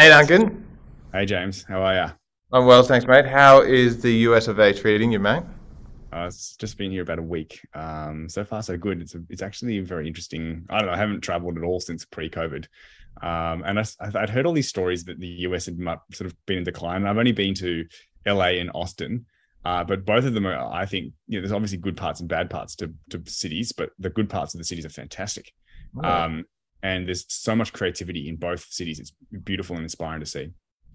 Hey, Duncan. Hey, James. How are you? I'm well, thanks, mate. How is the US of A treating you, mate? It's just been here about a week. So far, so good. It's actually very interesting. I don't know. I haven't traveled at all since pre-COVID. And I'd heard all these stories that the US had sort of been in decline. I've only been to LA and Austin. But both of them are, I think, there's obviously good parts and bad parts to cities, but the good parts of the cities are fantastic. Oh. And there's so much creativity in both cities. It's beautiful and inspiring to see.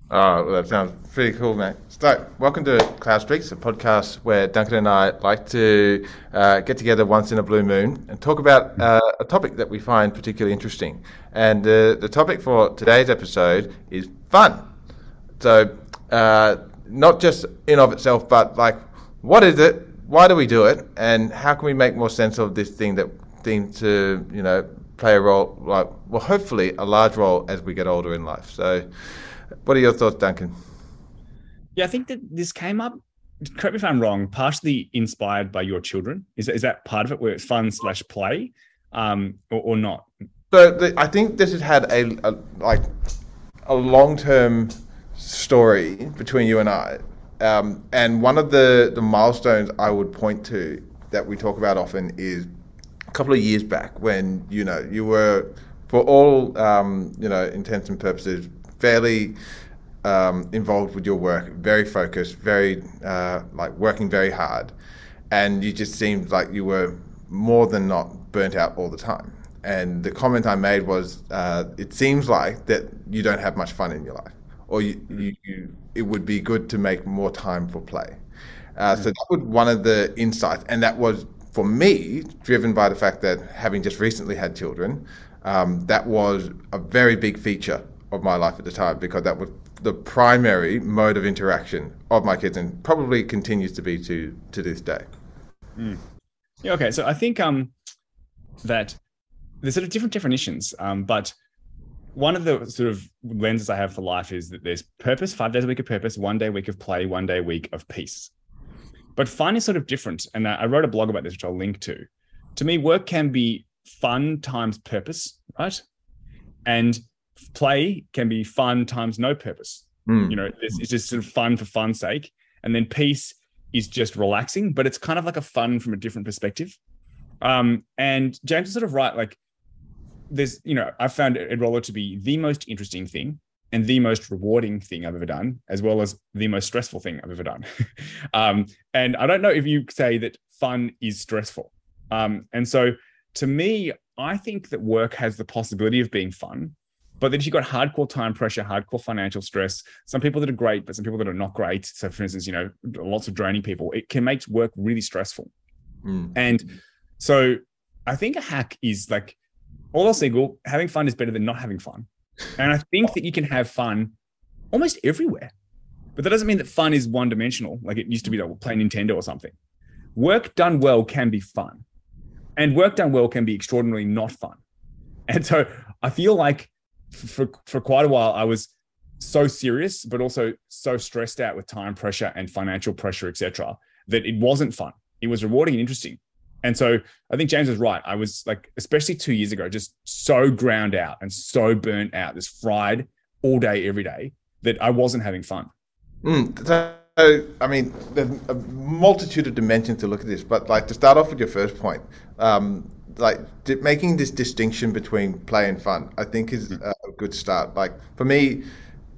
Oh, well, that sounds pretty cool, mate. So, welcome to Cloud Streaks, a podcast where Duncan and I like to get together once in a blue moon and talk about a topic that we find particularly interesting. And the topic for today's episode is fun. So, not just in of itself, but like, what is it? Why do we do it? And how can we make more sense of this thing that seems to, play a role, hopefully a large role as we get older in life. So, what are your thoughts, Duncan? Yeah, I think that this came up, correct me if I'm wrong, partially inspired by your children. Is that part of it where it's fun/play or not? So I think this has had a long-term story between you and I. And one of the milestones I would point to that we talk about often is a couple of years back when, you were, for all, intents and purposes, fairly involved with your work, very focused, very working very hard, and you just seemed like you were more than not burnt out all the time. And the comment I made was, it seems like that you don't have much fun in your life, or it would be good to make more time for play. So that was one of the insights, and that was for me driven by the fact that having just recently had children, that was a very big feature of my life at the time, because that was the primary mode of interaction of my kids, and probably continues to be to this day. Mm. Yeah. Okay. So I think that there's sort of different definitions, but one of the sort of lenses I have for life is that there's purpose, 5 days a week of purpose, 1 day a week of play, 1 day a week of peace. But fun is sort of different. And I wrote a blog about this, which I'll link to. To me, work can be fun times purpose, right? And play can be fun times no purpose. Mm. It's just sort of fun for fun's sake. And then peace is just relaxing, but it's kind of like a fun from a different perspective. And James is sort of right. Like there's, I found Ed Roller to be the most interesting thing and the most rewarding thing I've ever done, as well as the most stressful thing I've ever done. And I don't know if you say that fun is stressful. And so to me, I think that work has the possibility of being fun. But then if you've got hardcore time pressure, hardcore financial stress, some people that are great, but some people that are not great. So for instance, lots of draining people, it can make work really stressful. Mm. And so I think a hack is like, all else equal, having fun is better than not having fun. And I think that you can have fun almost everywhere, but that doesn't mean that fun is one dimensional. Like it used to be like play Nintendo or something. Work done well can be fun, and work done well can be extraordinarily not fun. And so I feel like, for quite a while, I was so serious, but also so stressed out with time pressure and financial pressure, etc., that it wasn't fun. It was rewarding and interesting. And so I think James was right. I was like, especially 2 years ago, just so ground out and so burnt out, just fried all day, every day, that I wasn't having fun. Mm. So, I mean, there's a multitude of dimensions to look at this, but to start off with your first point, making this distinction between play and fun, I think is a good start. Like for me,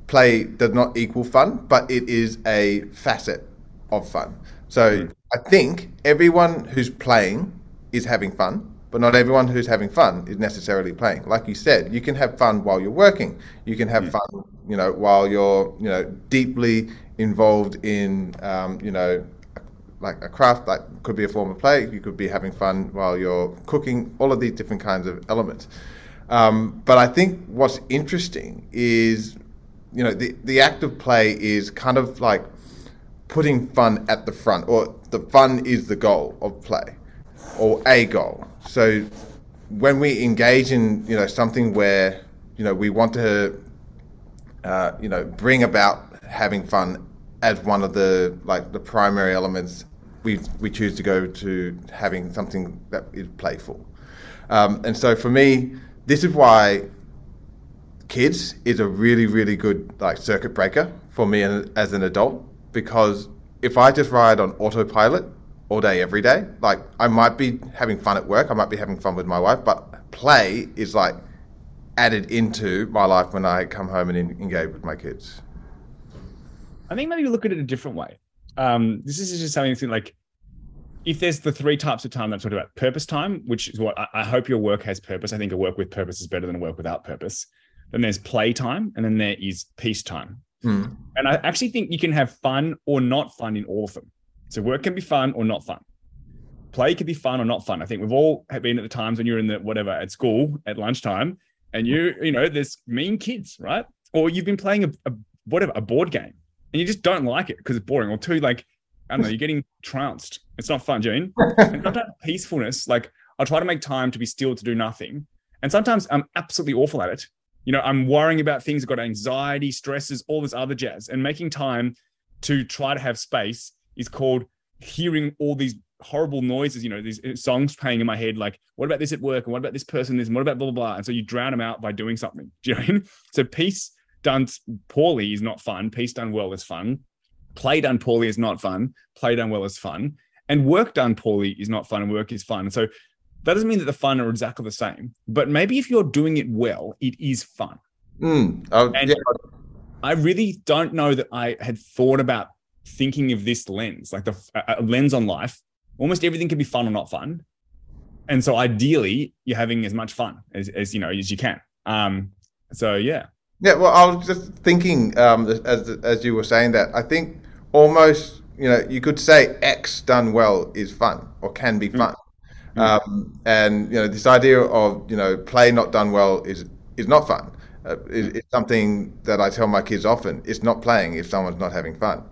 play does not equal fun, but it is a facet of fun. So I think everyone who's playing is having fun, but not everyone who's having fun is necessarily playing. Like you said, you can have fun while you're working. You can have fun, while you're, deeply involved in, like a craft, like could be a form of play. You could be having fun while you're cooking, all of these different kinds of elements. But I think what's interesting is, the act of play is kind of like putting fun at the front, or the fun is the goal of play, or a goal. So when we engage in, something where, we want to, bring about having fun as one of the primary elements, we choose to go to having something that is playful. And so for me, this is why kids is a really, really good like circuit breaker for me as an adult, because if I just ride on autopilot all day, every day, like I might be having fun at work, I might be having fun with my wife, but play is like added into my life when I come home and engage with my kids. I think maybe look at it a different way. This is just something like, if there's the three types of time that I'm talking about, purpose time, which is what I hope your work has purpose. I think a work with purpose is better than a work without purpose. Then there's play time, and then there is peace time. Mm. And I actually think you can have fun or not fun in all of them. So work can be fun or not fun. Play can be fun or not fun. I think we've all been at the times when you're in the whatever at school at lunchtime, and you know there's mean kids, right? Or you've been playing a board game, and you just don't like it because it's boring. Or two, like, I don't know, you're getting trounced. It's not fun, Gene. And sometimes peacefulness, like I'll try to make time to be still, to do nothing. And sometimes I'm absolutely awful at it. You know, I'm worrying about things, I've got anxiety, stresses, all this other jazz. And making time to try to have space is called hearing all these horrible noises, you know, these songs playing in my head, like, what about this at work? And what about this person? This, and what about blah, blah, blah? And so you drown them out by doing something. Do you know what I mean? So peace done poorly is not fun. Peace done well is fun. Play done poorly is not fun. Play done well is fun. And work done poorly is not fun, and work is fun. And so that doesn't mean that the fun are exactly the same, but maybe if you're doing it well, it is fun. Yeah. I really don't know that I had thought about thinking of this lens, like a lens on life. Almost everything can be fun or not fun. And so ideally you're having as much fun as you can. Yeah. Well, I was just thinking, as you were saying that, I think almost, you know, you could say X done well is fun or can be fun. Mm-hmm. And, you know, this idea of, you know, play not done well is not fun. It's something that I tell my kids often. It's not playing if someone's not having fun.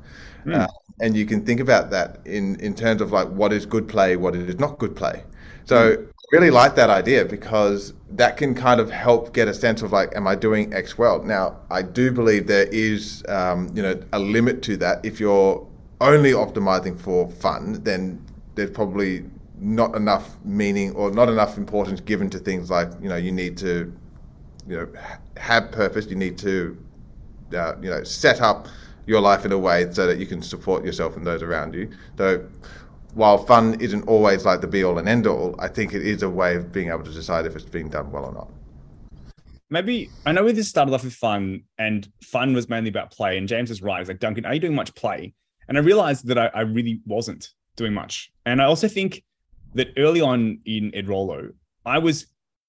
Mm. And you can think about that in terms of like what is good play, what is not good play. So I really like that idea, because that can kind of help get a sense of like, am I doing X well? Now, I do believe there is, you know, a limit to that. If you're only optimizing for fun, then there's probably not enough meaning or not enough importance given to things like, you know, you need to, you know, have purpose. You need to, you know, set up your life in a way so that you can support yourself and those around you. So while fun isn't always like the be all and end all, I think it is a way of being able to decide if it's being done well or not. Maybe, I know we just started off with fun, and fun was mainly about play. And James is right. He's like, Duncan, are you doing much play? And I realized that I really wasn't doing much. And I also think that early on in Ed Roller, I was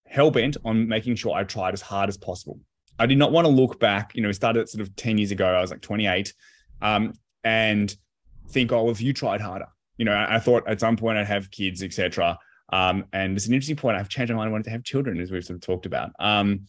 hell-bent on making sure I tried as hard as possible. I did not want to look back. You know, we started sort of 10 years ago. I was like 28 and think, oh, well, if you tried harder. You know, I thought at some point I'd have kids, etc. And it's an interesting point. I've changed my mind. I wanted to have children, as we've sort of talked about. And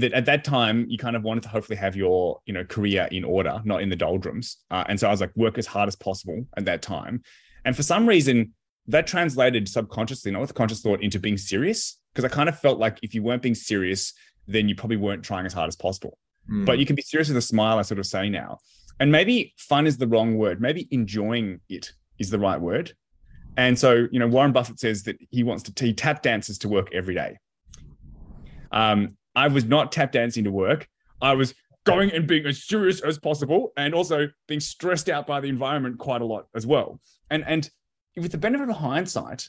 that at that time, you kind of wanted to hopefully have your, you know, career in order, not in the doldrums. And so I was like, work as hard as possible at that time. And for some reason, that translated subconsciously, not with conscious thought, into being serious. Because I kind of felt like if you weren't being serious, then you probably weren't trying as hard as possible. Mm. But you can be serious with a smile, I sort of say now. And maybe fun is the wrong word. Maybe enjoying it is the right word. And so, you know, Warren Buffett says that he wants to tap dances to work every day. I was not tap dancing to work. I was going and being as serious as possible, and also being stressed out by the environment quite a lot as well. And with the benefit of hindsight,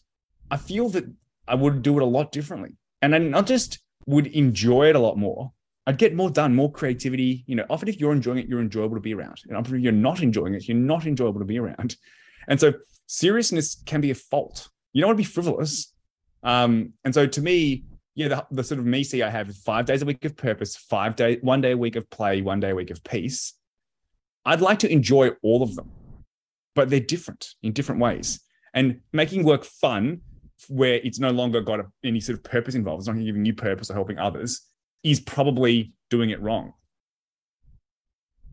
I feel that I would do it a lot differently. And I not just would enjoy it a lot more, I'd get more done, more creativity. You know, often if you're enjoying it, you're enjoyable to be around. And often if you're not enjoying it, you're not enjoyable to be around. And so seriousness can be a fault. You don't want to be frivolous. And so to me, yeah, the sort of me see I have 5 days a week of purpose, 1 day a week of play, 1 day a week of peace. I'd like to enjoy all of them, but they're different in different ways. And making work fun, where it's no longer got any sort of purpose involved, it's not giving you purpose or helping others, is probably doing it wrong.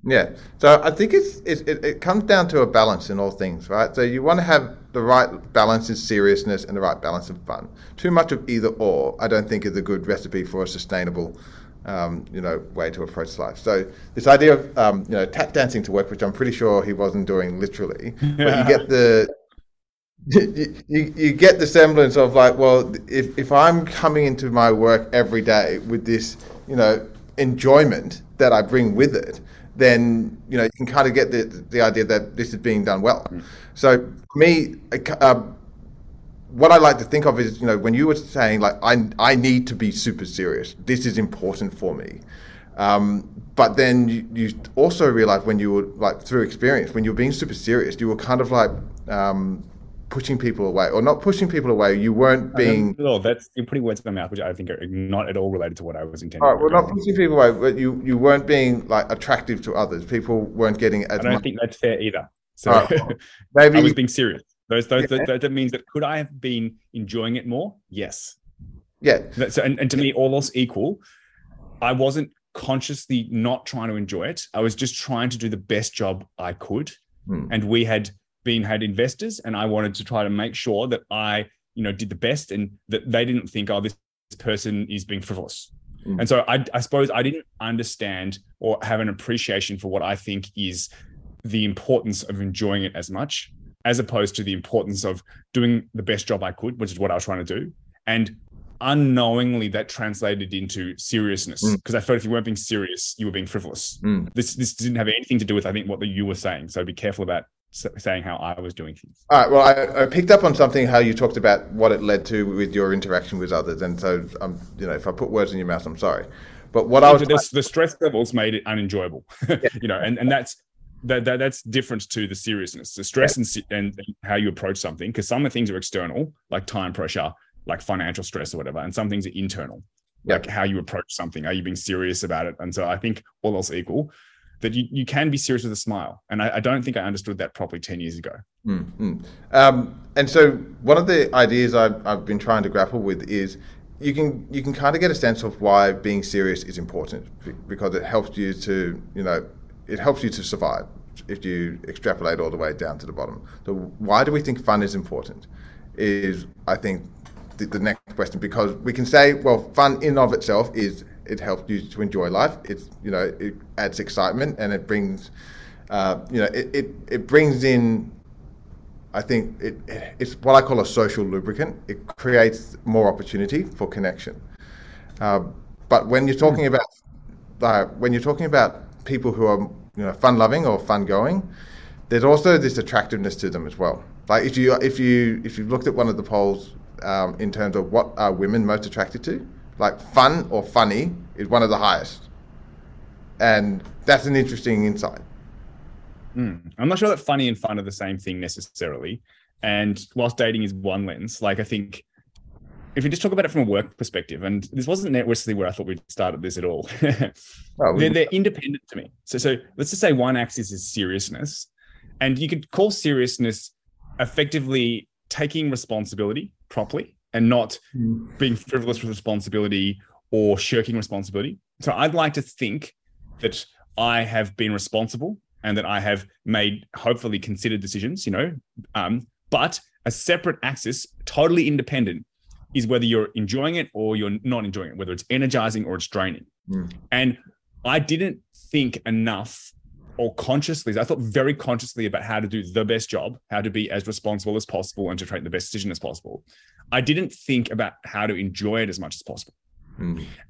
Yeah. So I think it comes down to a balance in all things, right? So you want to have the right balance of seriousness and the right balance of fun. Too much of either or, I don't think, is a good recipe for a sustainable, you know, way to approach life. So this idea of, you know, tap dancing to work, which I'm pretty sure he wasn't doing literally, but you get the You get the semblance of like, well, if I'm coming into my work every day with this, enjoyment that I bring with it, then, you can kind of get the idea that this is being done well. Mm. So for me, what I like to think of is, when you were saying like, I need to be super serious, this is important for me. But then you also realize when you were like through experience, when you were being super serious, you were kind of like, pushing people away, or not pushing people away. You weren't being. No, you're putting words in my mouth, which I think are not at all related to what I was intending. All right, well, not pushing people away, but you weren't being like attractive to others. People weren't getting as. I don't think that's fair either. So right, well, maybe I was being serious. That means that could I have been enjoying it more? Yes. Yeah. So and to me, all else equal, I wasn't consciously not trying to enjoy it. I was just trying to do the best job I could, and we had investors, and I wanted to try to make sure that I, did the best, and that they didn't think, oh, this person is being frivolous. Mm. And so I suppose I didn't understand or have an appreciation for what I think is the importance of enjoying it as much, as opposed to the importance of doing the best job I could, which is what I was trying to do. And unknowingly that translated into seriousness, because I felt if you weren't being serious, you were being frivolous. This didn't have anything to do with, I think, what you were saying. So be careful about saying how I was doing things. All right, well, I picked up on something, how you talked about what it led to with your interaction with others. And so, if I put words in your mouth, I'm sorry. But the stress levels made it unenjoyable, yeah. And that's different to the seriousness, the stress, yeah. and how you approach something, because some of the things are external, like time pressure, like financial stress or whatever. And some things are internal, like how you approach something. Are you being serious about it? And so I think all else equal, that you can be serious with a smile. And I don't think I understood that properly 10 years ago. Mm-hmm. And so one of the ideas I've been trying to grapple with is you can kind of get a sense of why being serious is important, because it helps you to, survive if you extrapolate all the way down to the bottom. So why do we think fun is important is, I think, the next question, because we can say, well, fun in of itself is, it helps you to enjoy life. It's, it adds excitement, and it brings, it brings in, I think it's what I call a social lubricant. It creates more opportunity for connection. But when you're talking about, people who are, fun loving or fun going, there's also this attractiveness to them as well. Like if you've looked at one of the polls, in terms of what are women most attracted to, like fun or funny is one of the highest, and that's an interesting insight. I'm not sure that funny and fun are the same thing necessarily, and whilst dating is one lens, like I think if you just talk about it from a work perspective, and this wasn't necessarily where I thought we'd started this at all. They're independent to me, so let's just say one axis is seriousness, and you could call seriousness effectively taking responsibility properly and not being frivolous with responsibility or shirking responsibility. So I'd like to think that I have been responsible and that I have made hopefully considered decisions, but a separate axis, totally independent, is whether you're enjoying it or you're not enjoying it, whether it's energizing or it's draining. And I didn't think enough or consciously, I thought very consciously about how to do the best job, how to be as responsible as possible, and to make the best decision as possible. I didn't think about how to enjoy it as much as possible.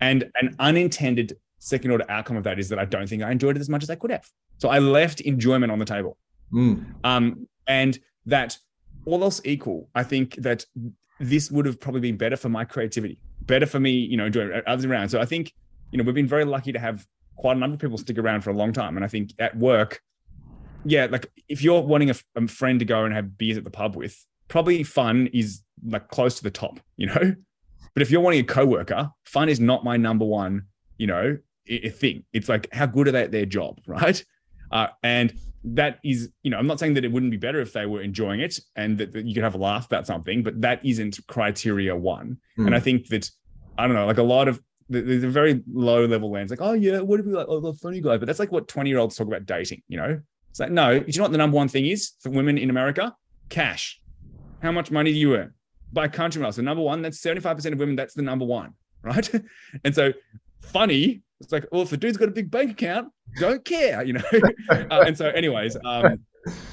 And an unintended second order outcome of that is that I don't think I enjoyed it as much as I could have. So I left enjoyment on the table. And that all else equal, I think that this would have probably been better for my creativity, better for me, enjoying others around. So I think, we've been very lucky to have quite a number of people stick around for a long time. And I think at work, like if you're wanting a friend to go and have beers at the pub with, probably fun is like close to the top, But if you're wanting a coworker, fun is not my number one, thing. It's like, how good are they at their job, right? And that is, I'm not saying that it wouldn't be better if they were enjoying it and that you could have a laugh about something, but that isn't criteria one. And I think that, I don't know, like a lot of, there's a very low level lens, like, oh yeah, what if we like, oh, the funny guy, but that's like what 20-year-olds talk about dating, It's like, no, you know what the number one thing is for women in America? Cash. How much money do you earn? By country miles. So number one, that's 75% of women, that's the number one, right? And so funny, it's like, well, if a dude's got a big bank account, don't care, you know. And so anyways,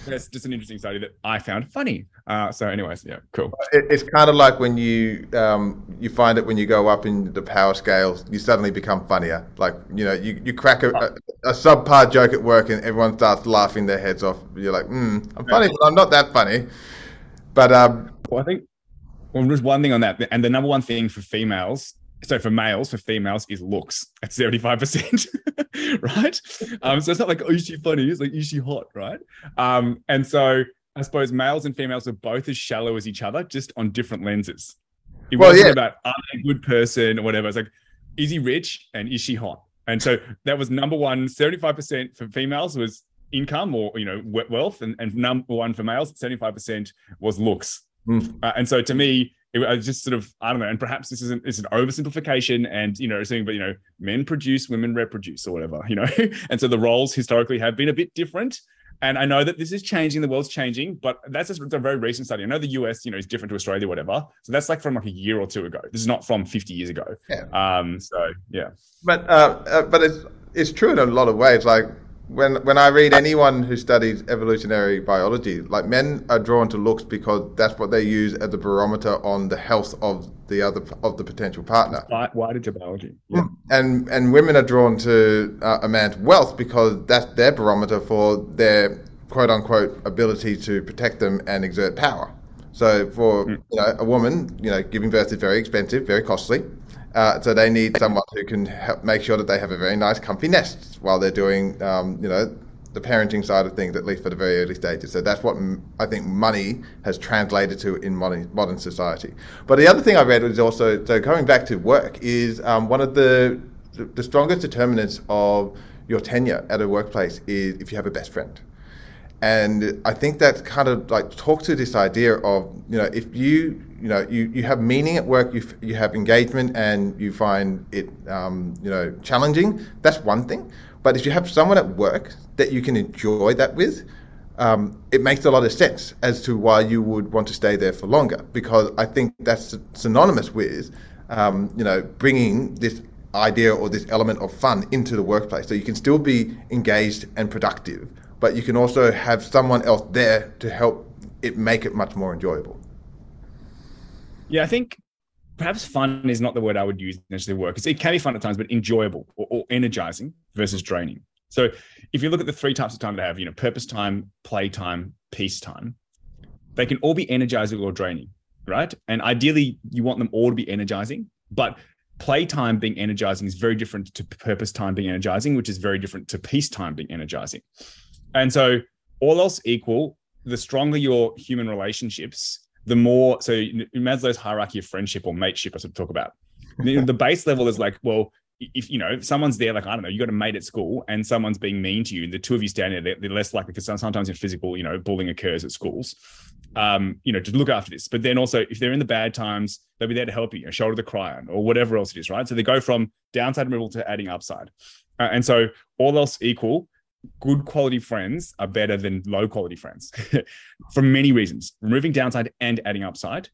that's just an interesting study that I found funny. So anyways, yeah, cool. It's kind of like when you you find it when you go up in the power scales, you suddenly become funnier. Like, you know, you crack a subpar joke at work and everyone starts laughing their heads off. You're like, I'm funny, but I'm not that funny. But well, I think just one thing on that, and the number one thing for females. So for males, for females is looks at 75%, right? So it's not like, oh, is she funny? It's like, is she hot, right? And so I suppose males and females are both as shallow as each other, just on different lenses. It wasn't about, are they a good person or whatever. It's like, is he rich and is she hot? And so that was number one. 75% for females was income or, you know, wealth. And number one for males, 75% was looks. And so to me, I just sort of, I don't know, and perhaps this isn't, it's an oversimplification and, you know, saying, but, you know, men produce, women reproduce or whatever, you know, and so the roles historically have been a bit different. And I know that this is changing, the world's changing, but that's just a very recent study. I know the US, you know, is different to Australia, whatever. So that's like from like a year or two ago. This is not from 50 years ago. Yeah. So, yeah. But it's true in a lot of ways. Like when I read anyone who studies evolutionary biology, like men are drawn to looks because that's what they use as a barometer on the health of the potential partner. Why did your biology? Yeah. And women are drawn to a man's wealth because that's their barometer for their quote unquote ability to protect them and exert power. So for you know, a woman, you know, giving birth is very expensive, very costly. So they need someone who can help make sure that they have a very nice, comfy nest while they're doing, you know, the parenting side of things, at least for the very early stages. So that's what I think money has translated to in modern society. But the other thing I read was also, so going back to work, is one of the strongest determinants of your tenure at a workplace is if you have a best friend. And I think that kind of like talks to this idea of, you know, if you have meaning at work, you have engagement and you find it, you know, challenging, that's one thing. But if you have someone at work that you can enjoy that with, it makes a lot of sense as to why you would want to stay there for longer. Because I think that's synonymous with, you know, bringing this idea or this element of fun into the workplace. So you can still be engaged and productive, but you can also have someone else there to help it make it much more enjoyable. Yeah, I think perhaps fun is not the word I would use necessarily work. It can be fun at times, but enjoyable or energizing versus draining. So if you look at the three types of time that I have, you know, purpose time, play time, peace time, they can all be energizing or draining, right? And ideally, you want them all to be energizing, but playtime being energizing is very different to purpose time being energizing, which is very different to peace time being energizing. And so all else equal, the stronger your human relationships, the more, so Maslow's hierarchy of friendship or mateship I sort of talk about. The base level is like, well, if, you know, if someone's there, like, I don't know, you got a mate at school and someone's being mean to you, the two of you standing there, they're less likely, because sometimes in physical, you know, bullying occurs at schools, you know, to look after this. But then also if they're in the bad times, they'll be there to help you, you know, shoulder the cry or whatever else it is, right? So they go from downside middle to adding upside. And so all else equal, good quality friends are better than low quality friends for many reasons, removing downside and adding upside.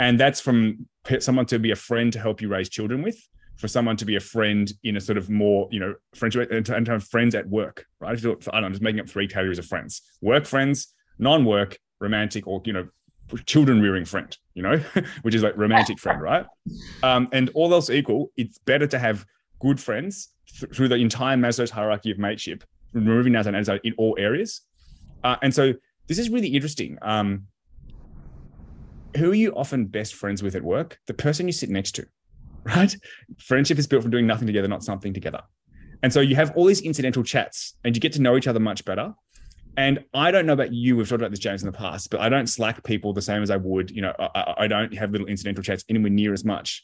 And that's from someone to be a friend to help you raise children with, for someone to be a friend in a sort of more, you know, friendship, and to have friends at work, right? If you look, I don't know, I'm just making up three categories of friends: work friends, non-work, romantic, or, you know, children rearing friend, you know, which is like romantic friend, right? And all else equal, it's better to have good friends through the entire Maslow's hierarchy of mateship, removing downside and upside in all areas. And so this is really interesting. Who are you often best friends with at work? The person you sit next to, right? Friendship is built from doing nothing together, not something together. And so you have all these incidental chats and you get to know each other much better. And I don't know about you, we've talked about this, James, in the past, but I don't slack people the same as I would. You know, I don't have little incidental chats anywhere near as much.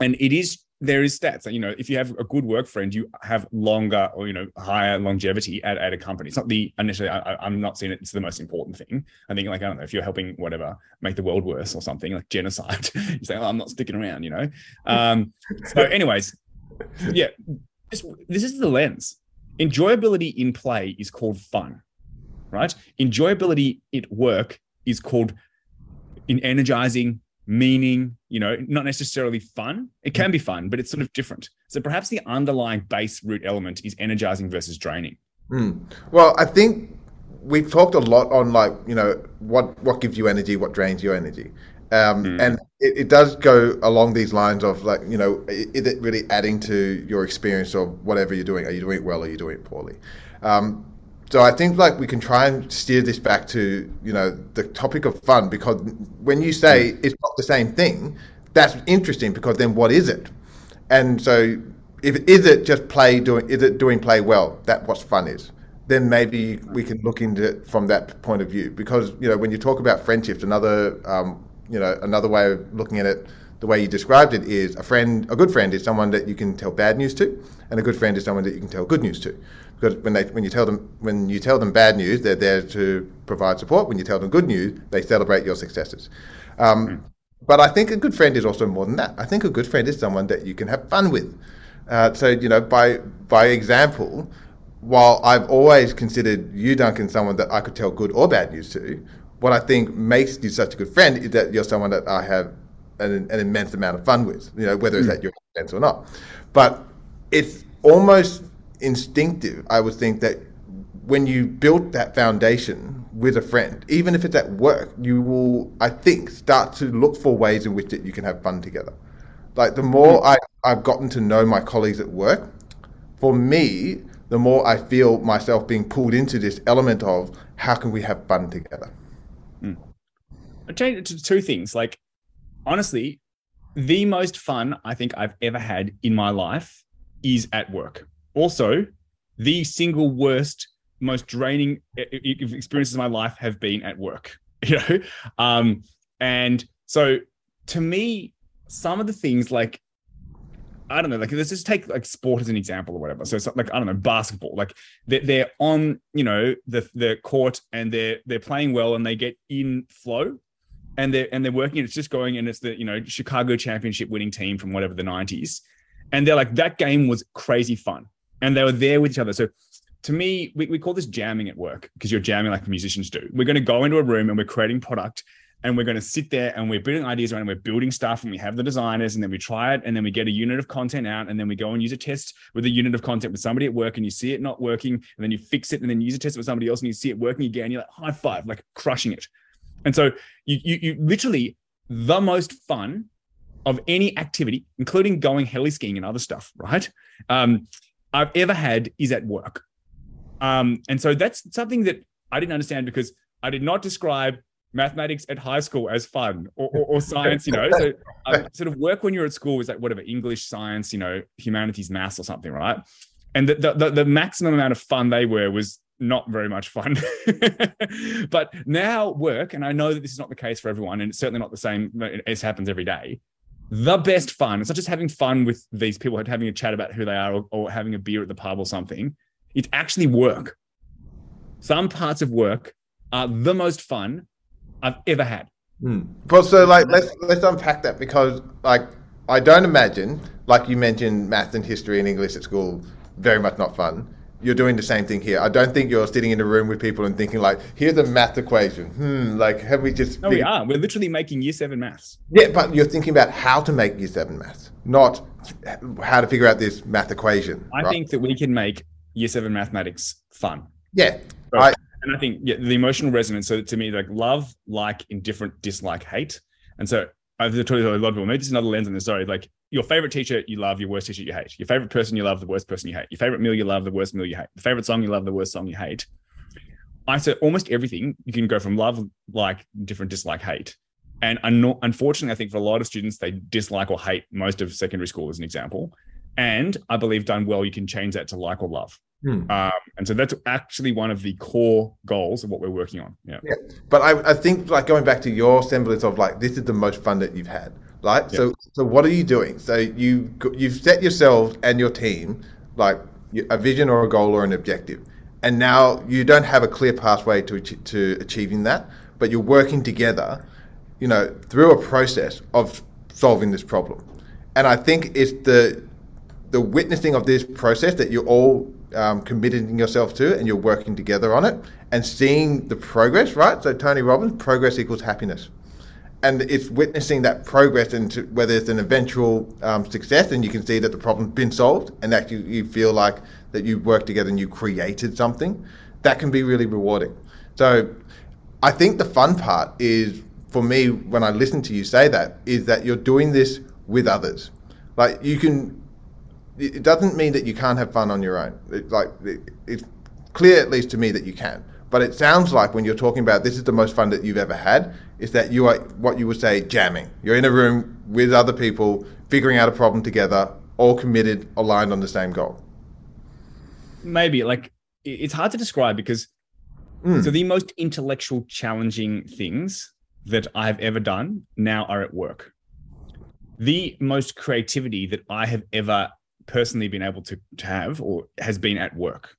And it is, there is stats that, you know, if you have a good work friend, you have longer or, you know, higher longevity at a company. It's not the, initially, I'm not saying it's the most important thing. I think, like, I don't know, if you're helping whatever, make the world worse or something, like genocide, you say, oh, I'm not sticking around, you know? So anyways, yeah, this is the lens. Enjoyability in play is called fun, right? Enjoyability at work is called energizing, meaning, not necessarily fun. It can be fun, but it's sort of different. So perhaps the underlying base root element is energizing versus draining. Well, I think we've talked a lot on what gives you energy, what drains your energy. And it does go along these lines of is it really adding to your experience of whatever you're doing? Are you doing it well? Or are you doing it poorly? So I think we can try and steer this back to, the topic of fun, because when you say it's not the same thing, that's interesting, because then what is it? And so is it doing play well? That what fun is. Then maybe we can look into it from that point of view, because, when you talk about friendships, another way of looking at it, the way you described it, is a good friend is someone that you can tell bad news to, and a good friend is someone that you can tell good news to. Because when you tell them bad news, they're there to provide support. When you tell them good news, they celebrate your successes. But I think a good friend is also more than that. I think a good friend is someone that you can have fun with. By example, while I've always considered you, Duncan, someone that I could tell good or bad news to, what I think makes you such a good friend is that you're someone that I have an immense amount of fun with, whether it's at your expense or not. But it's almost instinctive, I would think, that when you build that foundation with a friend, even if it's at work, you will, I think, start to look for ways in which that you can have fun together. The more I've gotten to know my colleagues at work, for me, the more I feel myself being pulled into this element of how can we have fun together. I'll change it to two things. Honestly, the most fun I think I've ever had in my life is at work. Also, the single worst, most draining experiences of my life have been at work. And so to me, some of the things let's just take sport as an example or whatever. So it's basketball, they're on, the court, and they're playing well, and they get in flow, and they're working, and it's just going, and it's the, Chicago championship winning team from whatever the 90s. And they're like, that game was crazy fun. And they were there with each other. So to me, we call this jamming at work, because you're jamming like musicians do. We're going to go into a room and we're creating product, and we're going to sit there and we're building ideas around, and we're building stuff, and we have the designers, and then we try it, and then we get a unit of content out, and then we go and use a test with a unit of content with somebody at work, and you see it not working, and then you fix it, and then you use a test with somebody else, and you see it working again, and you're like, high five, crushing it. And so you literally, the most fun of any activity, including going heli skiing and other stuff, right, I've ever had is at work. And so that's something that I didn't understand, because I did not describe mathematics at high school as fun or science, So sort of work when you're at school is whatever, English, science, humanities, maths or something, right? And the maximum amount of fun they were was not very much fun. But now work, and I know that this is not the case for everyone, and it's certainly not the same, as happens every day. The best fun, it's not just having fun with these people, having a chat about who they are, or having a beer at the pub or something. It's actually work. Some parts of work are the most fun I've ever had. Well, so let's unpack that, because I don't imagine, you mentioned, math and history and English at school, very much not fun. You're doing the same thing here. I don't think you're sitting in a room with people and thinking here's a math equation. Have we just... No, we are. We're literally making year 7 maths. Yeah, but you're thinking about how to make year 7 maths, not how to figure out this math equation. I think that we can make year 7 mathematics fun. Yeah. Right. And I think the emotional resonance. So to me, love, indifferent, dislike, hate. And so I've told you a lot of people, maybe there's another lens on this, sorry, your favorite teacher you love, your worst teacher you hate. Your favorite person you love, the worst person you hate. Your favorite meal you love, the worst meal you hate. The favorite song you love, the worst song you hate. I said almost everything you can go from love, different, dislike, hate. And unfortunately, I think for a lot of students, they dislike or hate most of secondary school, as an example. And I believe done well, you can change that to like or love. And so that's actually one of the core goals of what we're working on. Yeah. But I think going back to your semblance of this is the most fun that you've had. Right. Yep. So what are you doing? So you've set yourself and your team a vision or a goal or an objective, and now you don't have a clear pathway to achieving that, but you're working together, through a process of solving this problem. And I think it's the witnessing of this process that you're all committing yourself to, and you're working together on it and seeing the progress. Right. So Tony Robbins, progress equals happiness. and it's witnessing that progress into whether it's an eventual success, and you can see that the problem's been solved, and that you feel like that you worked together and you created something, that can be really rewarding. So I think the fun part is, for me, when I listen to you say that, is that you're doing this with others. Like, you can, it doesn't mean that you can't have fun on your own. It's clear, at least to me, that you can. But it sounds like when you're talking about this is the most fun that you've ever had, is that you are, what you would say, jamming. You're in a room with other people, figuring out a problem together, all committed, aligned on the same goal. Maybe, like, it's hard to describe because so the most intellectual challenging things that I've ever done now are at work. The most creativity that I have ever personally been able to have or has been at work.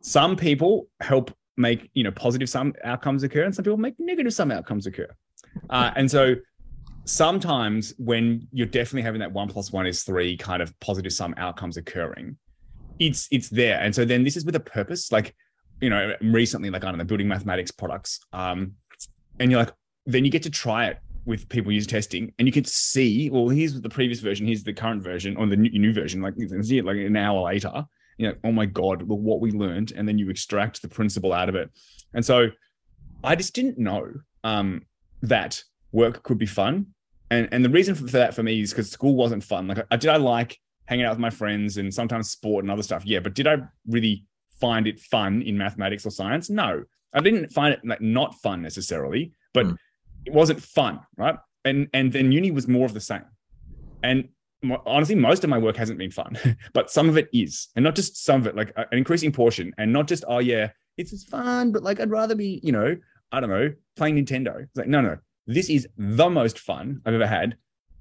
Some people help make, positive sum outcomes occur, and some people make negative sum outcomes occur. And so sometimes when you're definitely having that 1 + 1 = 3 kind of positive sum outcomes occurring, it's there. And so then this is with a purpose, like, recently, like, I don't know, building mathematics products. And you're like, then you get to try it with people user testing, and you can see, well, here's the previous version, here's the current version, or the new version, like, you can see it like an hour later. Oh my God, look what we learned. And then you extract the principle out of it. And so I just didn't know that work could be fun. And the reason for that for me is because school wasn't fun. Like, I like hanging out with my friends and sometimes sport and other stuff? Yeah. But did I really find it fun in mathematics or science? No, I didn't find it like not fun necessarily, but it wasn't fun. Right. And then uni was more of the same. And honestly, most of my work hasn't been fun, but some of it is, and not just some of it, like an increasing portion, and not just, oh yeah, it's fun, but like, I'd rather be, I don't know, playing Nintendo. It's like, no, this is the most fun I've ever had.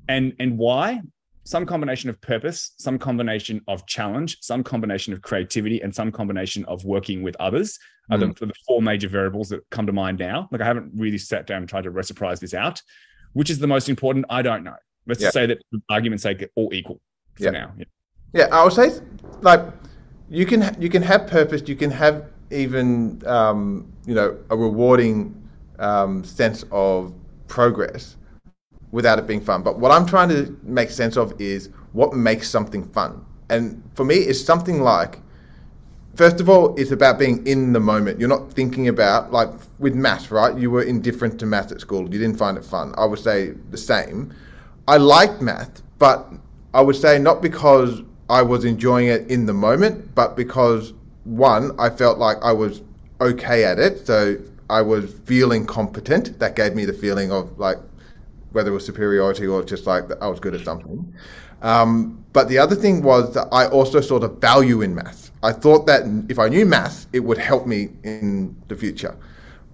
And why? Some combination of purpose, some combination of challenge, some combination of creativity, and some combination of working with others are the four major variables that come to mind now. Like, I haven't really sat down and tried to reciprocate this out, which is the most important. I don't know. Let's say that, for argument's sake, they're all equal for now. Yeah, I would say, like, you can have purpose, you can have even, a rewarding sense of progress without it being fun. But what I'm trying to make sense of is what makes something fun. And for me, it's something like, first of all, it's about being in the moment. You're not thinking about, like, with math, right? You were indifferent to math at school. You didn't find it fun. I would say the same. I liked math, but I would say not because I was enjoying it in the moment, but because, one, I felt like I was okay at it. So I was feeling competent. That gave me the feeling of, like, whether it was superiority or just like I was good at something. But the other thing was that I also saw the value in math. I thought that if I knew math, it would help me in the future.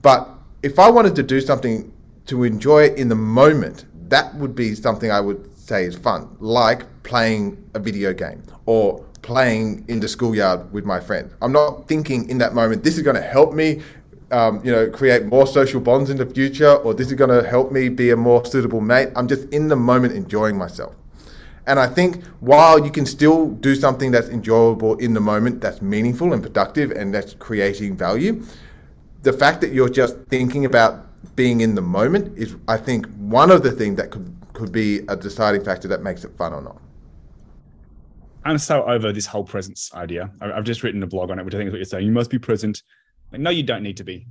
But if I wanted to do something to enjoy it in the moment, that would be something I would say is fun, like playing a video game or playing in the schoolyard with my friend. I'm not thinking in that moment, this is going to help me, create more social bonds in the future, or this is going to help me be a more suitable mate. I'm just in the moment enjoying myself. And I think while you can still do something that's enjoyable in the moment, that's meaningful and productive, and that's creating value, the fact that you're just thinking about being in the moment is, I think, one of the things that could be a deciding factor that makes it fun or not. I'm so over this whole presence idea. I've just written a blog on it, which I think is what you're saying. You must be present. No, you don't need to be.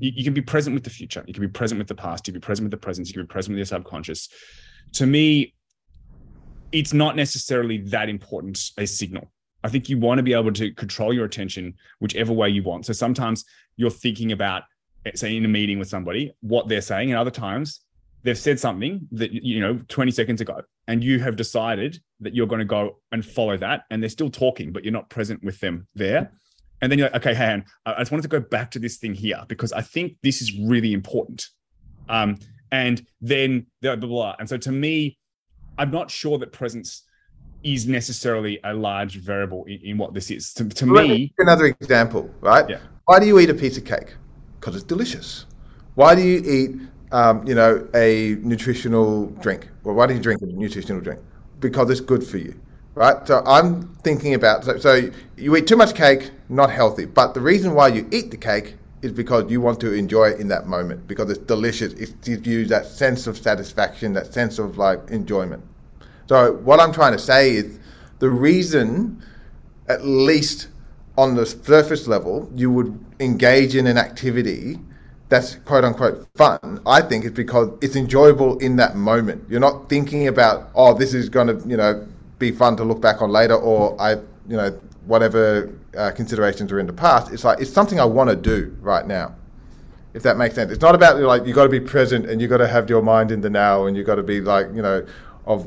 You can be present with the future. You can be present with the past. You can be present with the present. You can be present with your subconscious. To me, it's not necessarily that important a signal. I think you want to be able to control your attention whichever way you want. So sometimes you're thinking about, say, in a meeting with somebody, what they're saying, and other times they've said something that 20 seconds ago, and you have decided that you're going to go and follow that, and they're still talking, but you're not present with them there. And then you're like, okay, hang on, I just wanted to go back to this thing here because I think this is really important. And then blah, blah, blah. And so to me, I'm not sure that presence is necessarily a large variable in what this is. To me, another example, right? Yeah. Why do you eat a piece of cake? Because it's delicious. Why do you eat, a nutritional drink? Well, why do you drink a nutritional drink? Because it's good for you, right? So I'm thinking about, so you eat too much cake, not healthy. But the reason why you eat the cake is because you want to enjoy it in that moment, because it's delicious. It gives you that sense of satisfaction, that sense of like enjoyment. So what I'm trying to say is the reason, at least on the surface level, you would engage in an activity that's quote unquote fun, I think, is because it's enjoyable in that moment. You're not thinking about, oh, this is going to, you know, be fun to look back on later, or I, you know, whatever considerations are in the past. It's like, it's something I want to do right now, if that makes sense. It's not about like, you got to be present and you got to have your mind in the now and you got to be like, of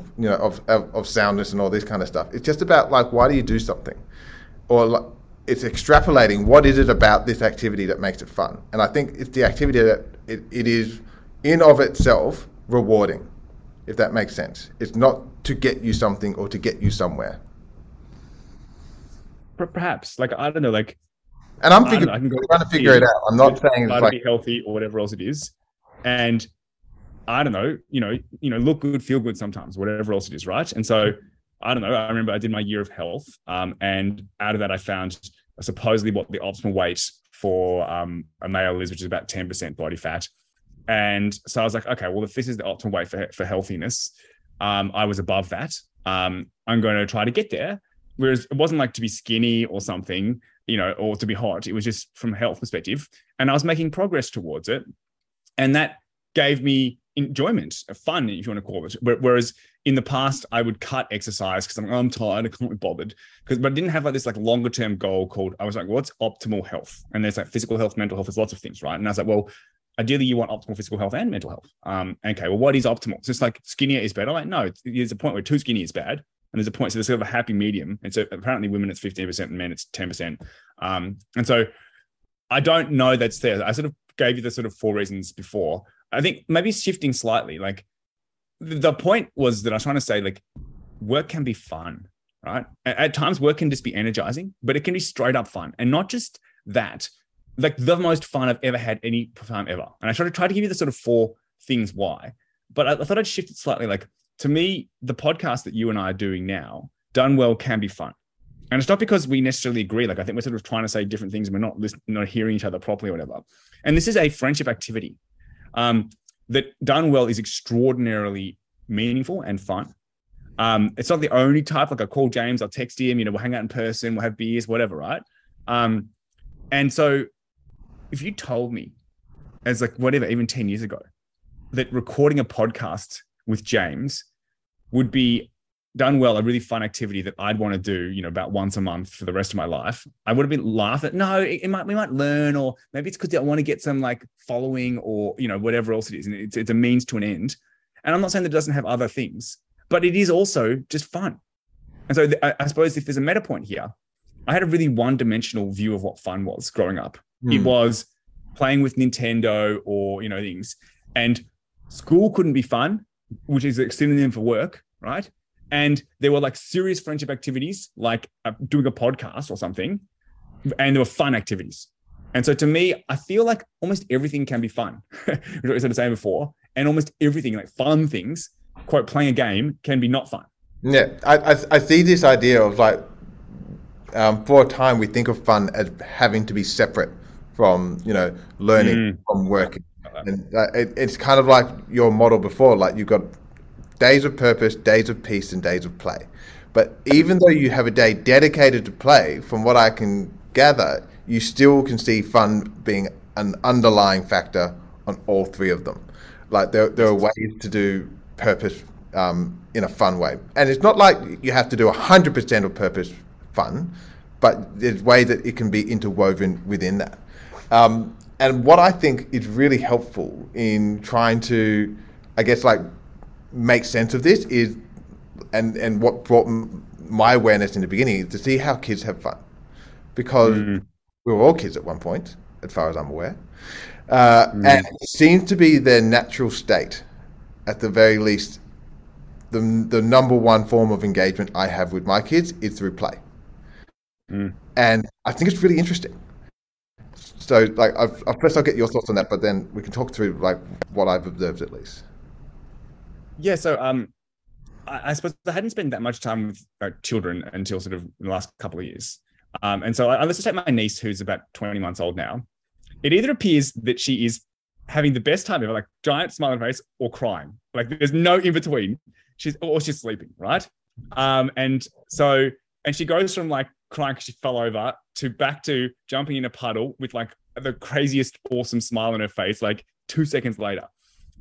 soundness and all this kind of stuff. It's just about like, why do you do something? Or like, it's extrapolating what is it about this activity that makes it fun. And I think it's the activity that it is in of itself rewarding, if that makes sense. It's not to get you something or to get you somewhere. Perhaps, like, I don't know, like... And I'm trying to figure it out. I'm not saying it's like... to be healthy or whatever else it is. And I don't know, you know, look good, feel good sometimes, whatever else it is, right? And so, I don't know, I remember I did my year of health, and out of that I found supposedly what the optimal weight for a male is, which is about 10% body fat. And so I was like, okay, well, if this is the optimal weight for healthiness, I was above that. I'm going to try to get there. Whereas it wasn't like to be skinny or something, you know, or to be hot. It was just from a health perspective. And I was making progress towards it. And that gave me enjoyment, fun, if you want to call it. Whereas in the past, I would cut exercise because I'm tired, I can't be bothered. But I didn't have like this like longer term goal called, I was like, what's optimal health? And there's like physical health, mental health, there's lots of things, right? And I was like, well, ideally you want optimal physical health and mental health. Okay, well, what is optimal? So it's like skinnier is better. Like, no, there's a point where too skinny is bad. And there's a point, so there's sort of a happy medium. And so apparently women, it's 15% and men, it's 10%. And so I don't know that's there. I sort of gave you the sort of four reasons before. I think maybe shifting slightly, like the point was that I was trying to say, like, work can be fun, right? At times work can just be energizing, but it can be straight up fun. And not just that, like the most fun I've ever had any time ever. And I try to give you the sort of four things why, but I thought I'd shift it slightly. Like, to me, the podcast that you and I are doing now, done well, can be fun. And it's not because we necessarily agree. Like, I think we're sort of trying to say different things and we're not hearing each other properly or whatever. And this is a friendship activity that done well is extraordinarily meaningful and fun. It's not the only type. Like, I call James, I'll text him, you know, we'll hang out in person, we'll have beers, whatever, right? And so if you told me as like whatever, even 10 years ago, that recording a podcast with James would be done well, a really fun activity that I'd want to do, you know, about once a month for the rest of my life, I would have been laughed at. No, we might learn, or maybe it's because I want to get some like following or, you know, whatever else it is. And it's a means to an end. And I'm not saying that it doesn't have other things, but it is also just fun. And so I suppose if there's a meta point here, I had a really one-dimensional view of what fun was growing up. It was playing with Nintendo or, you know, things. And school couldn't be fun, which is a synonym for work, right? And there were like serious friendship activities, like doing a podcast or something, and there were fun activities. And so to me, I feel like almost everything can be fun, which I was saying before, and almost everything, like fun things, quote, playing a game, can be not fun. Yeah, I see this idea of like, for a time we think of fun as having to be separate from, you know, learning, from working. And it's kind of like your model before, like you've got days of purpose, days of peace, and days of play. But even though you have a day dedicated to play, from what I can gather, you still can see fun being an underlying factor on all three of them. Like there are ways to do purpose in a fun way. And it's not like you have to do 100% of purpose fun, but there's ways that it can be interwoven within that. And what I think is really helpful in trying to, I guess, like, make sense of this is, and what brought my awareness in the beginning is to see how kids have fun, because we were all kids at one point, as far as I'm aware, and it seems to be their natural state, at the very least. The number one form of engagement I have with my kids is through play, and I think it's really interesting. So, like, first I'll get your thoughts on that, but then we can talk through like what I've observed at least. Yeah, so I suppose I hadn't spent that much time with children until sort of the last couple of years. And so I let's just take my niece, who's about 20 months old now. it either appears that she is having the best time ever, like giant smiling face, or crying. Like there's no in between. She's sleeping, right? And she goes from like crying because she fell over to back to jumping in a puddle with like the craziest awesome smile on her face, like 2 seconds later.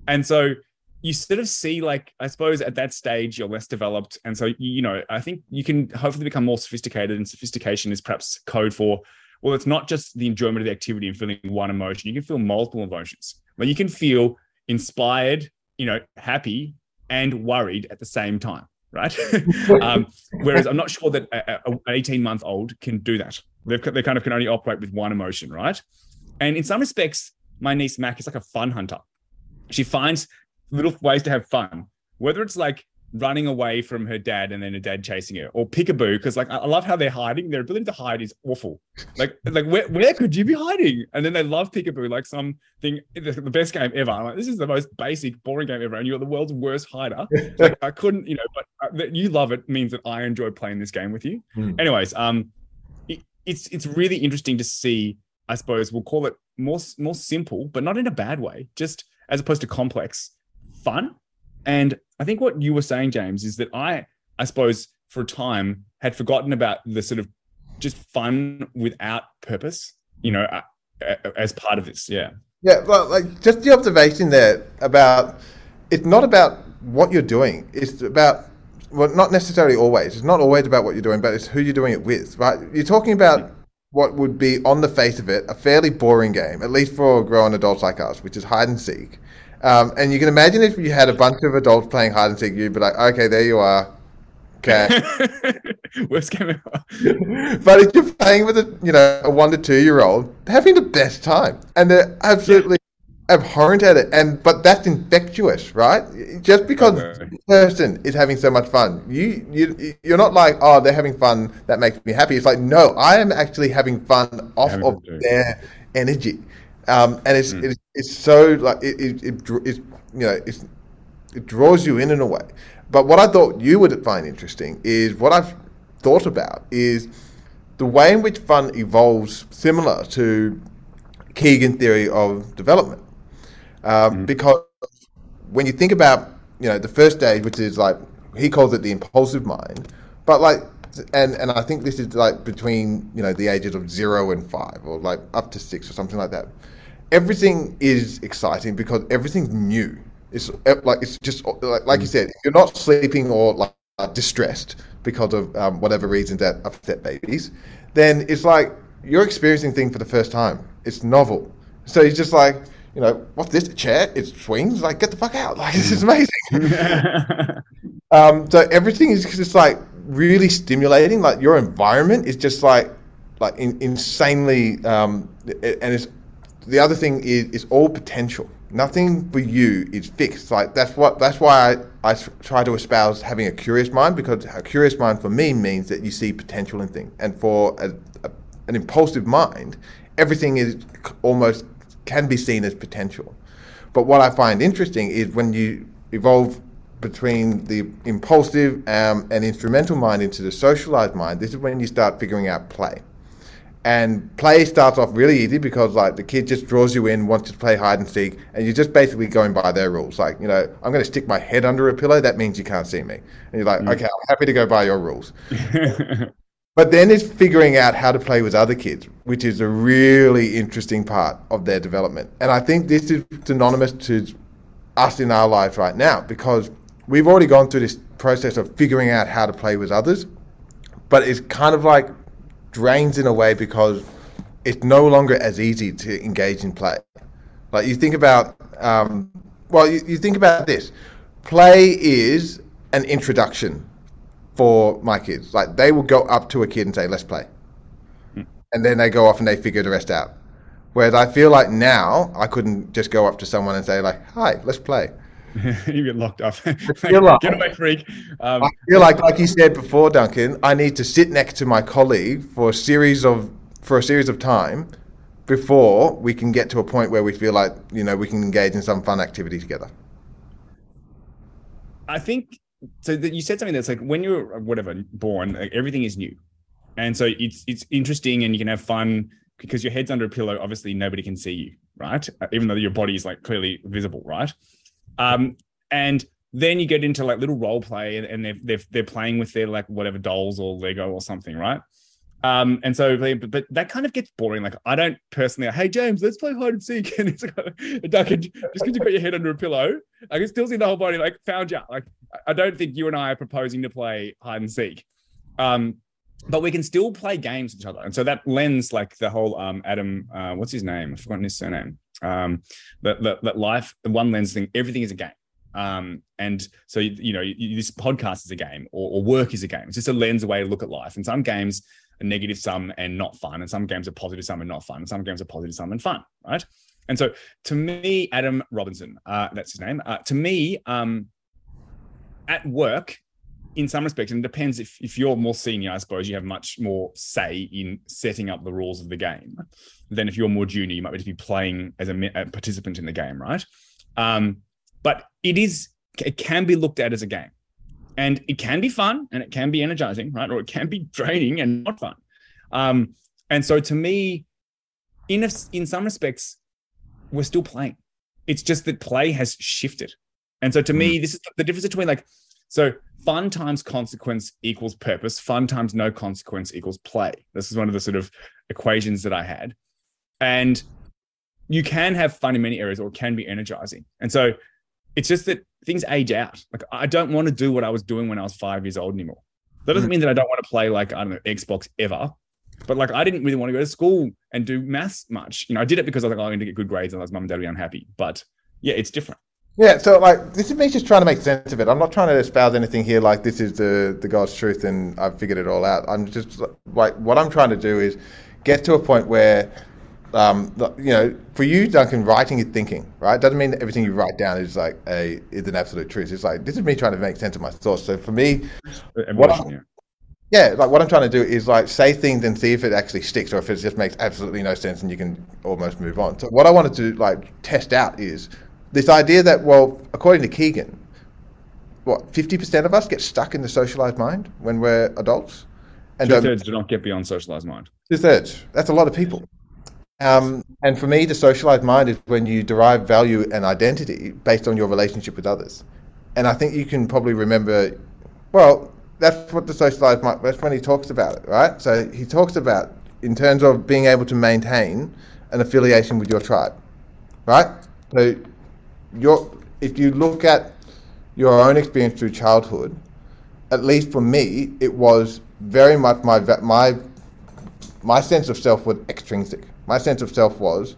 And so you sort of see, like, I suppose at that stage you're less developed. And so, you know, I think you can hopefully become more sophisticated, and sophistication is perhaps code for, well, it's not just the enjoyment of the activity and feeling one emotion. You can feel multiple emotions. Like you can feel inspired, you know, happy and worried at the same time, right? Whereas I'm not sure that an 18-month-old can do that. They kind of can only operate with one emotion, right? And in some respects, my niece Mac is like a fun hunter. She finds little ways to have fun, whether it's like running away from her dad and then her dad chasing her, or peekaboo, because like I love how they're hiding. Their ability to hide is awful. Like where could you be hiding? And then they love peekaboo, like something, the best game ever. I'm like, this is the most basic, boring game ever, and you're the world's worst hider. Like I couldn't, you know, but that you love it means that I enjoy playing this game with you. Anyways, it's really interesting to see, I suppose we'll call it more simple, but not in a bad way, just as opposed to complex, fun. And I think what you were saying, James, is that I suppose for a time had forgotten about the sort of just fun without purpose, you know, as part of this. Yeah. Yeah. Well, like just the observation there about, it's not about what you're doing. It's about, well, not necessarily always. It's not always about what you're doing, but it's who you're doing it with, right? You're talking about what would be, on the face of it, a fairly boring game, at least for grown adults like us, which is hide and seek. And you can imagine if you had a bunch of adults playing hide and seek, you'd be like, okay, there you are. Okay. Worst game ever. But if you're playing with a 1 to 2-year-old, they're having the best time. And they're absolutely abhorrent at it. But that's infectious, right? Just because the person is having so much fun. You're not like, oh, they're having fun, that makes me happy. It's like, no, I am actually having fun off of their energy. And it's so like it draws you in a way. But what I thought you would find interesting is what I've thought about is the way in which fun evolves, similar to Keegan's theory of development. Because when you think about the first stage, which is like he calls it the impulsive mind, but like. And I think this is like between the ages of 0 and 5, or like up to 6 or something like that. Everything is exciting because everything's new. It's like it's just like you said, you're not sleeping or like distressed because of whatever reason that upset babies. Then it's like you're experiencing things for the first time. It's novel. So it's just like what's this, a chair? It swings. Like get the fuck out. Like this is amazing. So everything is just like really stimulating. Like your environment is just like insanely. And it's the other thing is it's all potential. Nothing for you is fixed. Like that's why I try to espouse having a curious mind, because a curious mind for me means that you see potential in things. And for an impulsive mind, everything is almost can be seen as potential. But what I find interesting is when you evolve between the impulsive and instrumental mind into the socialized mind, this is when you start figuring out play. And play starts off really easy because like the kid just draws you in, wants to play hide and seek, and you're just basically going by their rules. Like, I'm going to stick my head under a pillow. That means you can't see me. And you're like, okay, I'm happy to go by your rules. But then it's figuring out how to play with other kids, which is a really interesting part of their development. And I think this is synonymous to us in our lives right now, because we've already gone through this process of figuring out how to play with others, but it's kind of like drains in a way because it's no longer as easy to engage in play. Like you think about, you think about this. Play is an introduction for my kids. Like they will go up to a kid and say, let's play. And then they go off and they figure the rest out. Whereas I feel like now I couldn't just go up to someone and say like, hi, let's play. You get locked up. Get away, freak. I feel like you said before, Duncan, I need to sit next to my colleague for a series of time before we can get to a point where we feel like we can engage in some fun activity together. I think so. That you said something that's like when you're born, like everything is new, and so it's interesting, and you can have fun because your head's under a pillow, obviously nobody can see you, right? Even though your body is like clearly visible, right? And then you get into like little role play, and they're playing with their like whatever dolls or Lego or something, right? And so, but that kind of gets boring. Like, I don't personally, like, hey James, let's play hide and seek. And it's like, just because you got your head under a pillow, I can still see the whole body. Like, found you. Like, I don't think you and I are proposing to play hide and seek, but we can still play games with each other. And so that lends like the whole Adam, what's his name? I've forgotten his surname. That life, the one lens thing. Everything is a game. And so you know, this podcast is a game, or work is a game. It's just a lens, a way to look at life. And some games are negative sum and not fun, and some games are positive sum and not fun, and some games are positive sum and fun, right? And so, to me, Adam Robinson, that's his name. To me, at work, in some respects, and it depends if you're more senior, I suppose you have much more say in setting up the rules of the game than if you're more junior. You might just be playing as a participant in the game, right? But it can be looked at as a game, and it can be fun and it can be energizing, right? Or it can be draining and not fun. And so to me, in some respects, we're still playing. It's just that play has shifted. And so to me, this is the difference between like, so fun times consequence equals purpose, fun times no consequence equals play. This is one of the sort of equations that I had. And you can have fun in many areas, or it can be energizing. And so it's just that things age out. Like, I don't want to do what I was doing when I was 5 years old anymore. That doesn't mean that I don't want to play, like, I don't know, Xbox ever. But like, I didn't really want to go to school and do maths much. You know, I did it because I was like, oh, I'm going to get good grades, otherwise mum and dad will be unhappy. But yeah, it's different. Yeah, so like, this is me just trying to make sense of it. I'm not trying to espouse anything here like this is the God's truth and I've figured it all out. I'm just like, what I'm trying to do is get to a point where, you know, for you, Duncan, writing is thinking, right? Doesn't mean that everything you write down is like is an absolute truth. It's like, this is me trying to make sense of my thoughts. So for me, what I'm trying to do is like say things and see if it actually sticks, or if it just makes absolutely no sense and you can almost move on. So what I wanted to like test out is this idea that, well, according to Keegan, what, 50% of us get stuck in the socialized mind when we're adults, and 2/3 do not get beyond socialized mind. 2/3. That's a lot of people. And for me, the socialized mind is when you derive value and identity based on your relationship with others. And I think you can probably remember, well, that's what the socialized mind, that's when he talks about it, right? So he talks about in terms of being able to maintain an affiliation with your tribe, right? So if you look at your own experience through childhood, at least for me, it was very much my sense of self was extrinsic. My sense of self was,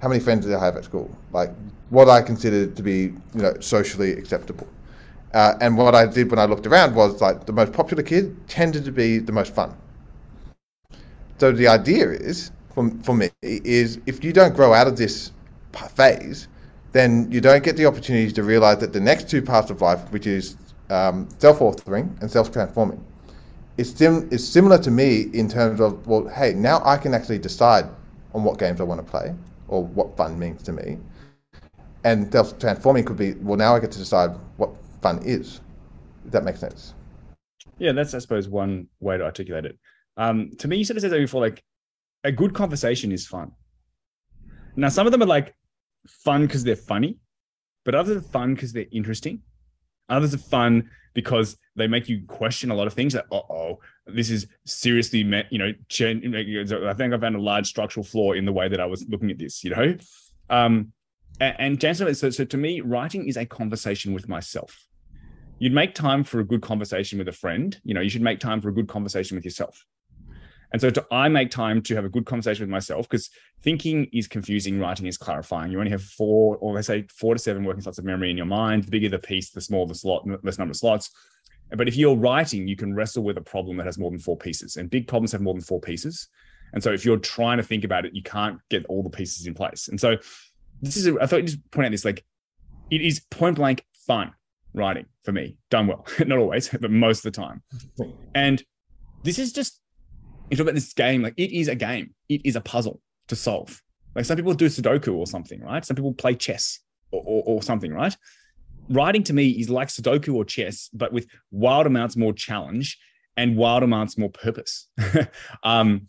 how many friends did I have at school? Like, what I considered to be, you know, socially acceptable. And what I did when I looked around was, like, the most popular kid tended to be the most fun. So the idea is, for me, is if you don't grow out of this phase, then you don't get the opportunities to realize that the next two parts of life, which is self-authoring and self-transforming, is similar to me in terms of, well, hey, now I can actually decide on what games I want to play, or what fun means to me. And self-transforming could be, well, now I get to decide what fun is. Does that make sense? Yeah, that's, I suppose, one way to articulate it. To me, you sort of said that before, like, a good conversation is fun. Now, some of them are like fun because they're funny, but others are fun because they're interesting. Others are fun because they make you question a lot of things. Like, uh-oh, this is seriously meant, you know, I think I found a large structural flaw in the way that I was looking at this, you know? And Jansen, so to me, writing is a conversation with myself. You'd make time for a good conversation with a friend. You know, you should make time for a good conversation with yourself. And so I make time to have a good conversation with myself, because thinking is confusing, writing is clarifying. You only have 4 to 7 working slots of memory in your mind. The bigger the piece, the smaller the slot, less number of slots. But if you're writing, you can wrestle with a problem that has more than 4 pieces, and big problems have more than 4 pieces. And so if you're trying to think about it, you can't get all the pieces in place. And so I thought I'd just point out this, like, it is point blank fun writing for me, done well, not always, but most of the time. And this is just, you talk about this game, like, it is a game. It is a puzzle to solve. Like, some people do Sudoku or something, right? Some people play chess or something, right? Writing to me is like Sudoku or chess, but with wild amounts more challenge and wild amounts more purpose. And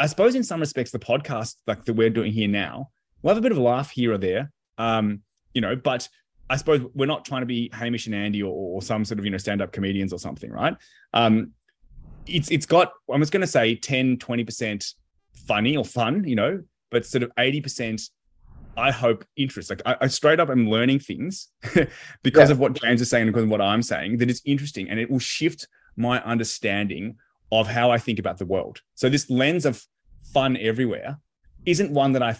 I suppose in some respects, the podcast like that we're doing here now, we'll have a bit of a laugh here or there, but I suppose we're not trying to be Hamish and Andy or some sort of, stand-up comedians or something, right? It's got, I was going to say 10, 20% funny or fun, but sort of 80%, I hope, interest. Like I straight up am learning things because of what James is saying and because of what I'm saying that is interesting, and it will shift my understanding of how I think about the world. So this lens of fun everywhere isn't one that I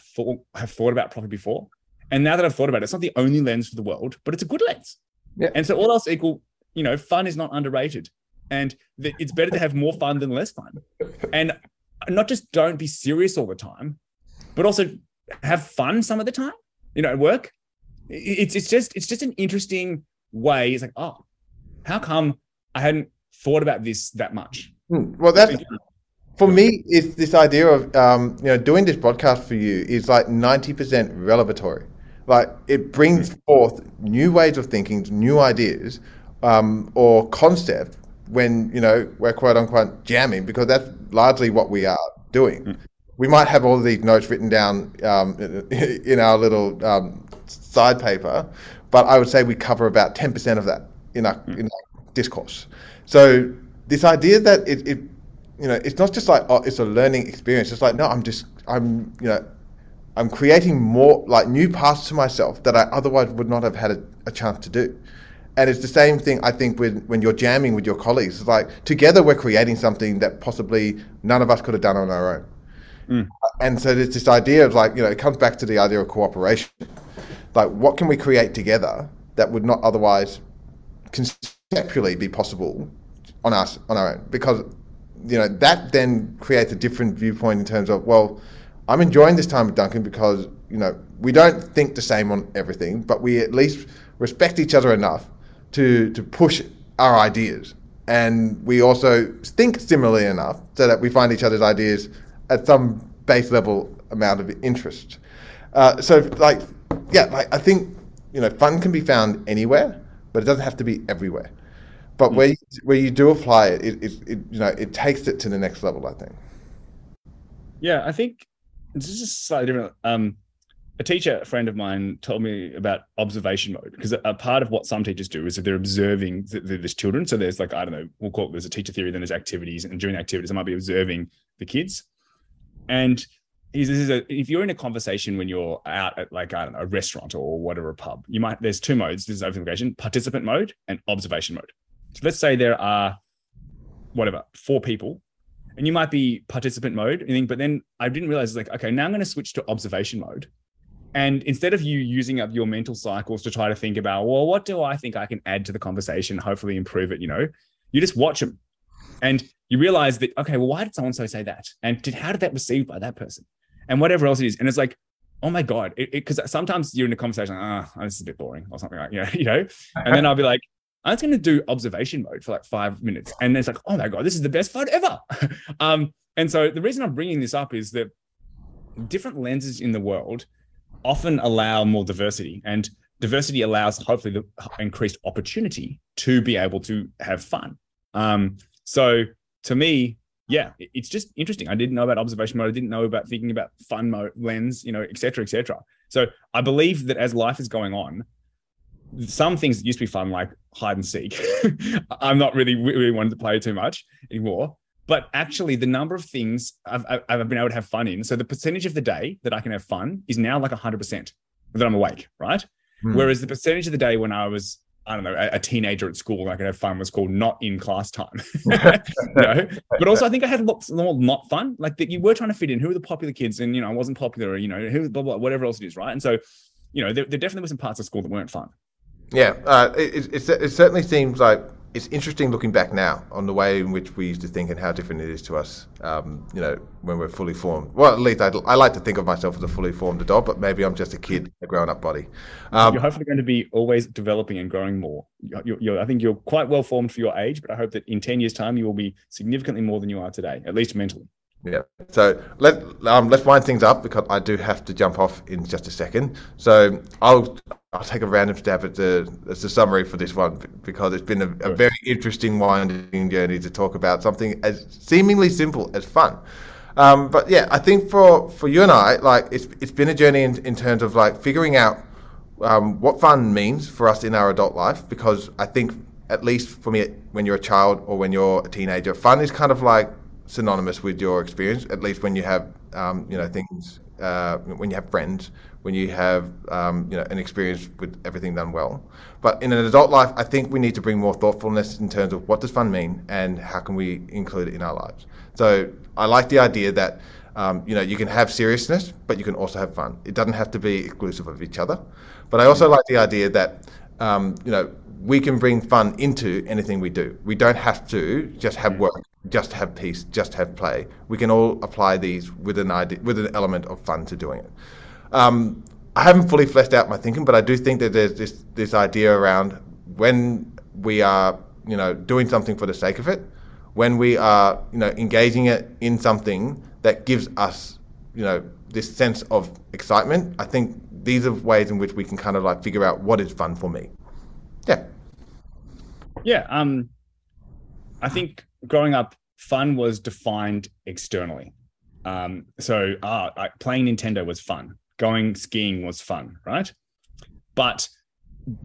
have thought about properly before. And now that I've thought about it, it's not the only lens for the world, but it's a good lens. Yeah. And so all else equal, fun is not underrated. And it's better to have more fun than less fun. And not just don't be serious all the time, but also have fun some of the time, at work. It's just an interesting way. It's like, oh, how come I hadn't thought about this that much? Well, that's... For me, it's this idea of, doing this podcast for you is like 90% revelatory. Like it brings forth new ways of thinking, new ideas or concept when, we're quote unquote jamming, because that's largely what we are doing. Mm. We might have all of these notes written down in our little side paper, but I would say we cover about 10% of that in our discourse. So this idea that it it's not just like, oh, it's a learning experience. It's like, no, I'm creating more like new paths to myself that I otherwise would not have had a chance to do. And it's the same thing, I think, when you're jamming with your colleagues. It's like together we're creating something that possibly none of us could have done on our own. Mm. And so there's this idea of like, it comes back to the idea of cooperation. Like what can we create together that would not otherwise conceptually be possible on our own? Because that then creates a different viewpoint in terms of, well, I'm enjoying this time with Duncan because, we don't think the same on everything, but we at least respect each other enough to push our ideas. And we also think similarly enough so that we find each other's ideas at some base level amount of interest. I think, fun can be found anywhere, but it doesn't have to be everywhere. But where you do apply it, it takes it to the next level, I think. Yeah, I think this is slightly different. A teacher, a friend of mine, told me about observation mode, because a part of what some teachers do is that they're observing the children. So there's like, I don't know, we'll call it, there's a teacher theory, then there's activities, and during activities, I might be observing the kids. And if you're in a conversation when you're out at like, I don't know, a restaurant or whatever, a pub, there's two modes. There's oversimplification, participant mode and observation mode. So let's say there are, whatever, 4 people, and you might be participant mode, but then I didn't realize it's like, okay, now I'm going to switch to observation mode. And instead of you using up your mental cycles to try to think about, well, what do I think I can add to the conversation, hopefully improve it, you just watch them. And you realize that, okay, well, why did so-and-so say that? And how did that received by that person? And whatever else it is. And it's like, oh my God, because sometimes you're in a conversation, this is a bit boring or something like that, and then I'll be like, I'm just going to do observation mode for like 5 minutes. And it's like, oh my God, this is the best fun ever. And so the reason I'm bringing this up is that different lenses in the world often allow more diversity, and diversity allows hopefully the increased opportunity to be able to have fun. So to me, yeah, it's just interesting. I didn't know about observation mode. I didn't know about thinking about fun mode, lens, et cetera, et cetera. So I believe that as life is going on, some things that used to be fun, like hide and seek, I'm not really wanting to play too much anymore. But actually, the number of things I've been able to have fun in, so the percentage of the day that I can have fun is now like 100% that I'm awake, right? Mm. Whereas the percentage of the day when I was, I don't know, a teenager at school, I could have fun was called not in class time. But also, I think I had lots more not fun, like that you were trying to fit in. Who were the popular kids? And I wasn't popular, or who blah blah whatever else it is, right? And so, there definitely were some parts of school that weren't fun. Yeah, it certainly seems like it's interesting looking back now on the way in which we used to think and how different it is to us, when we're fully formed. Well, at least I like to think of myself as a fully formed adult, but maybe I'm just a kid, a grown-up body. You're hopefully going to be always developing and growing more. I think you're quite well formed for your age, but I hope that in 10 years' time you will be significantly more than you are today, at least mentally. Yeah. So let's wind things up, because I do have to jump off in just a second. So I'll take a random stab at the summary for this one, because it's been a very interesting winding journey to talk about something as seemingly simple as fun. But yeah, I think for you and I, like it's been a journey in terms of like figuring out what fun means for us in our adult life, because I think at least for me, when you're a child or when you're a teenager, fun is kind of like synonymous with your experience. At least when you have things, when you have friends, when you have an experience with everything done well. But in an adult life, I think we need to bring more thoughtfulness in terms of what does fun mean and how can we include it in our lives. So I like the idea that you can have seriousness, but you can also have fun. It doesn't have to be exclusive of each other. But I also like the idea that we can bring fun into anything we do. We don't have to just have work, just have peace, just have play. We can all apply these with an idea, with an element of fun to doing it. I haven't fully fleshed out my thinking, but I do think that there's this idea around when we are, doing something for the sake of it, when we are, engaging it in something that gives us, this sense of excitement. I think these are ways in which we can kind of like figure out what is fun for me. Yeah. Yeah. I think growing up, fun was defined externally. Playing Nintendo was fun. Going skiing was fun, right? But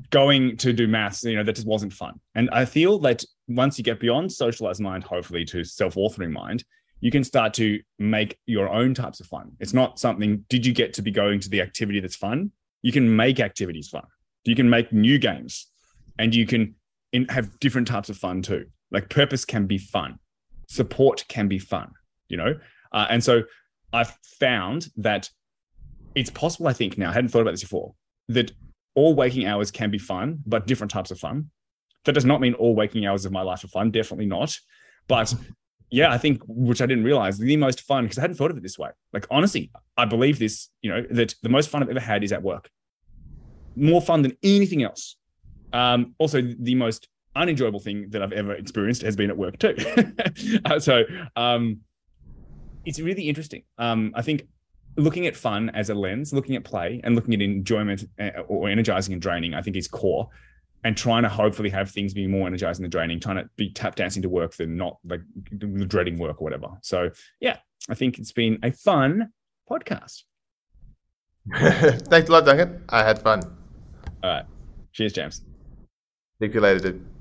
going to do maths, that just wasn't fun. And I feel that once you get beyond socialized mind, hopefully to self-authoring mind, you can start to make your own types of fun. It's not something, did you get to be going to the activity that's fun? You can make activities fun. You can make new games and you can have different types of fun too. Like purpose can be fun. Support can be fun, And so I've found that it's possible, I think now, I hadn't thought about this before, that all waking hours can be fun, but different types of fun. That does not mean all waking hours of my life are fun, definitely not. But yeah, I think, which I didn't realize, the most fun, because I hadn't thought of it this way. Like, honestly, I believe this, that the most fun I've ever had is at work. More fun than anything else. Also, the most unenjoyable thing that I've ever experienced has been at work too. It's really interesting. I think looking at fun as a lens, looking at play and looking at enjoyment or energizing and draining, I think is core, and trying to hopefully have things be more energizing than draining, trying to be tap dancing to work than not, like dreading work or whatever. So yeah, I think it's been a fun podcast. Thanks a lot, Duncan. I had fun. All right. Cheers, James. See you later, dude.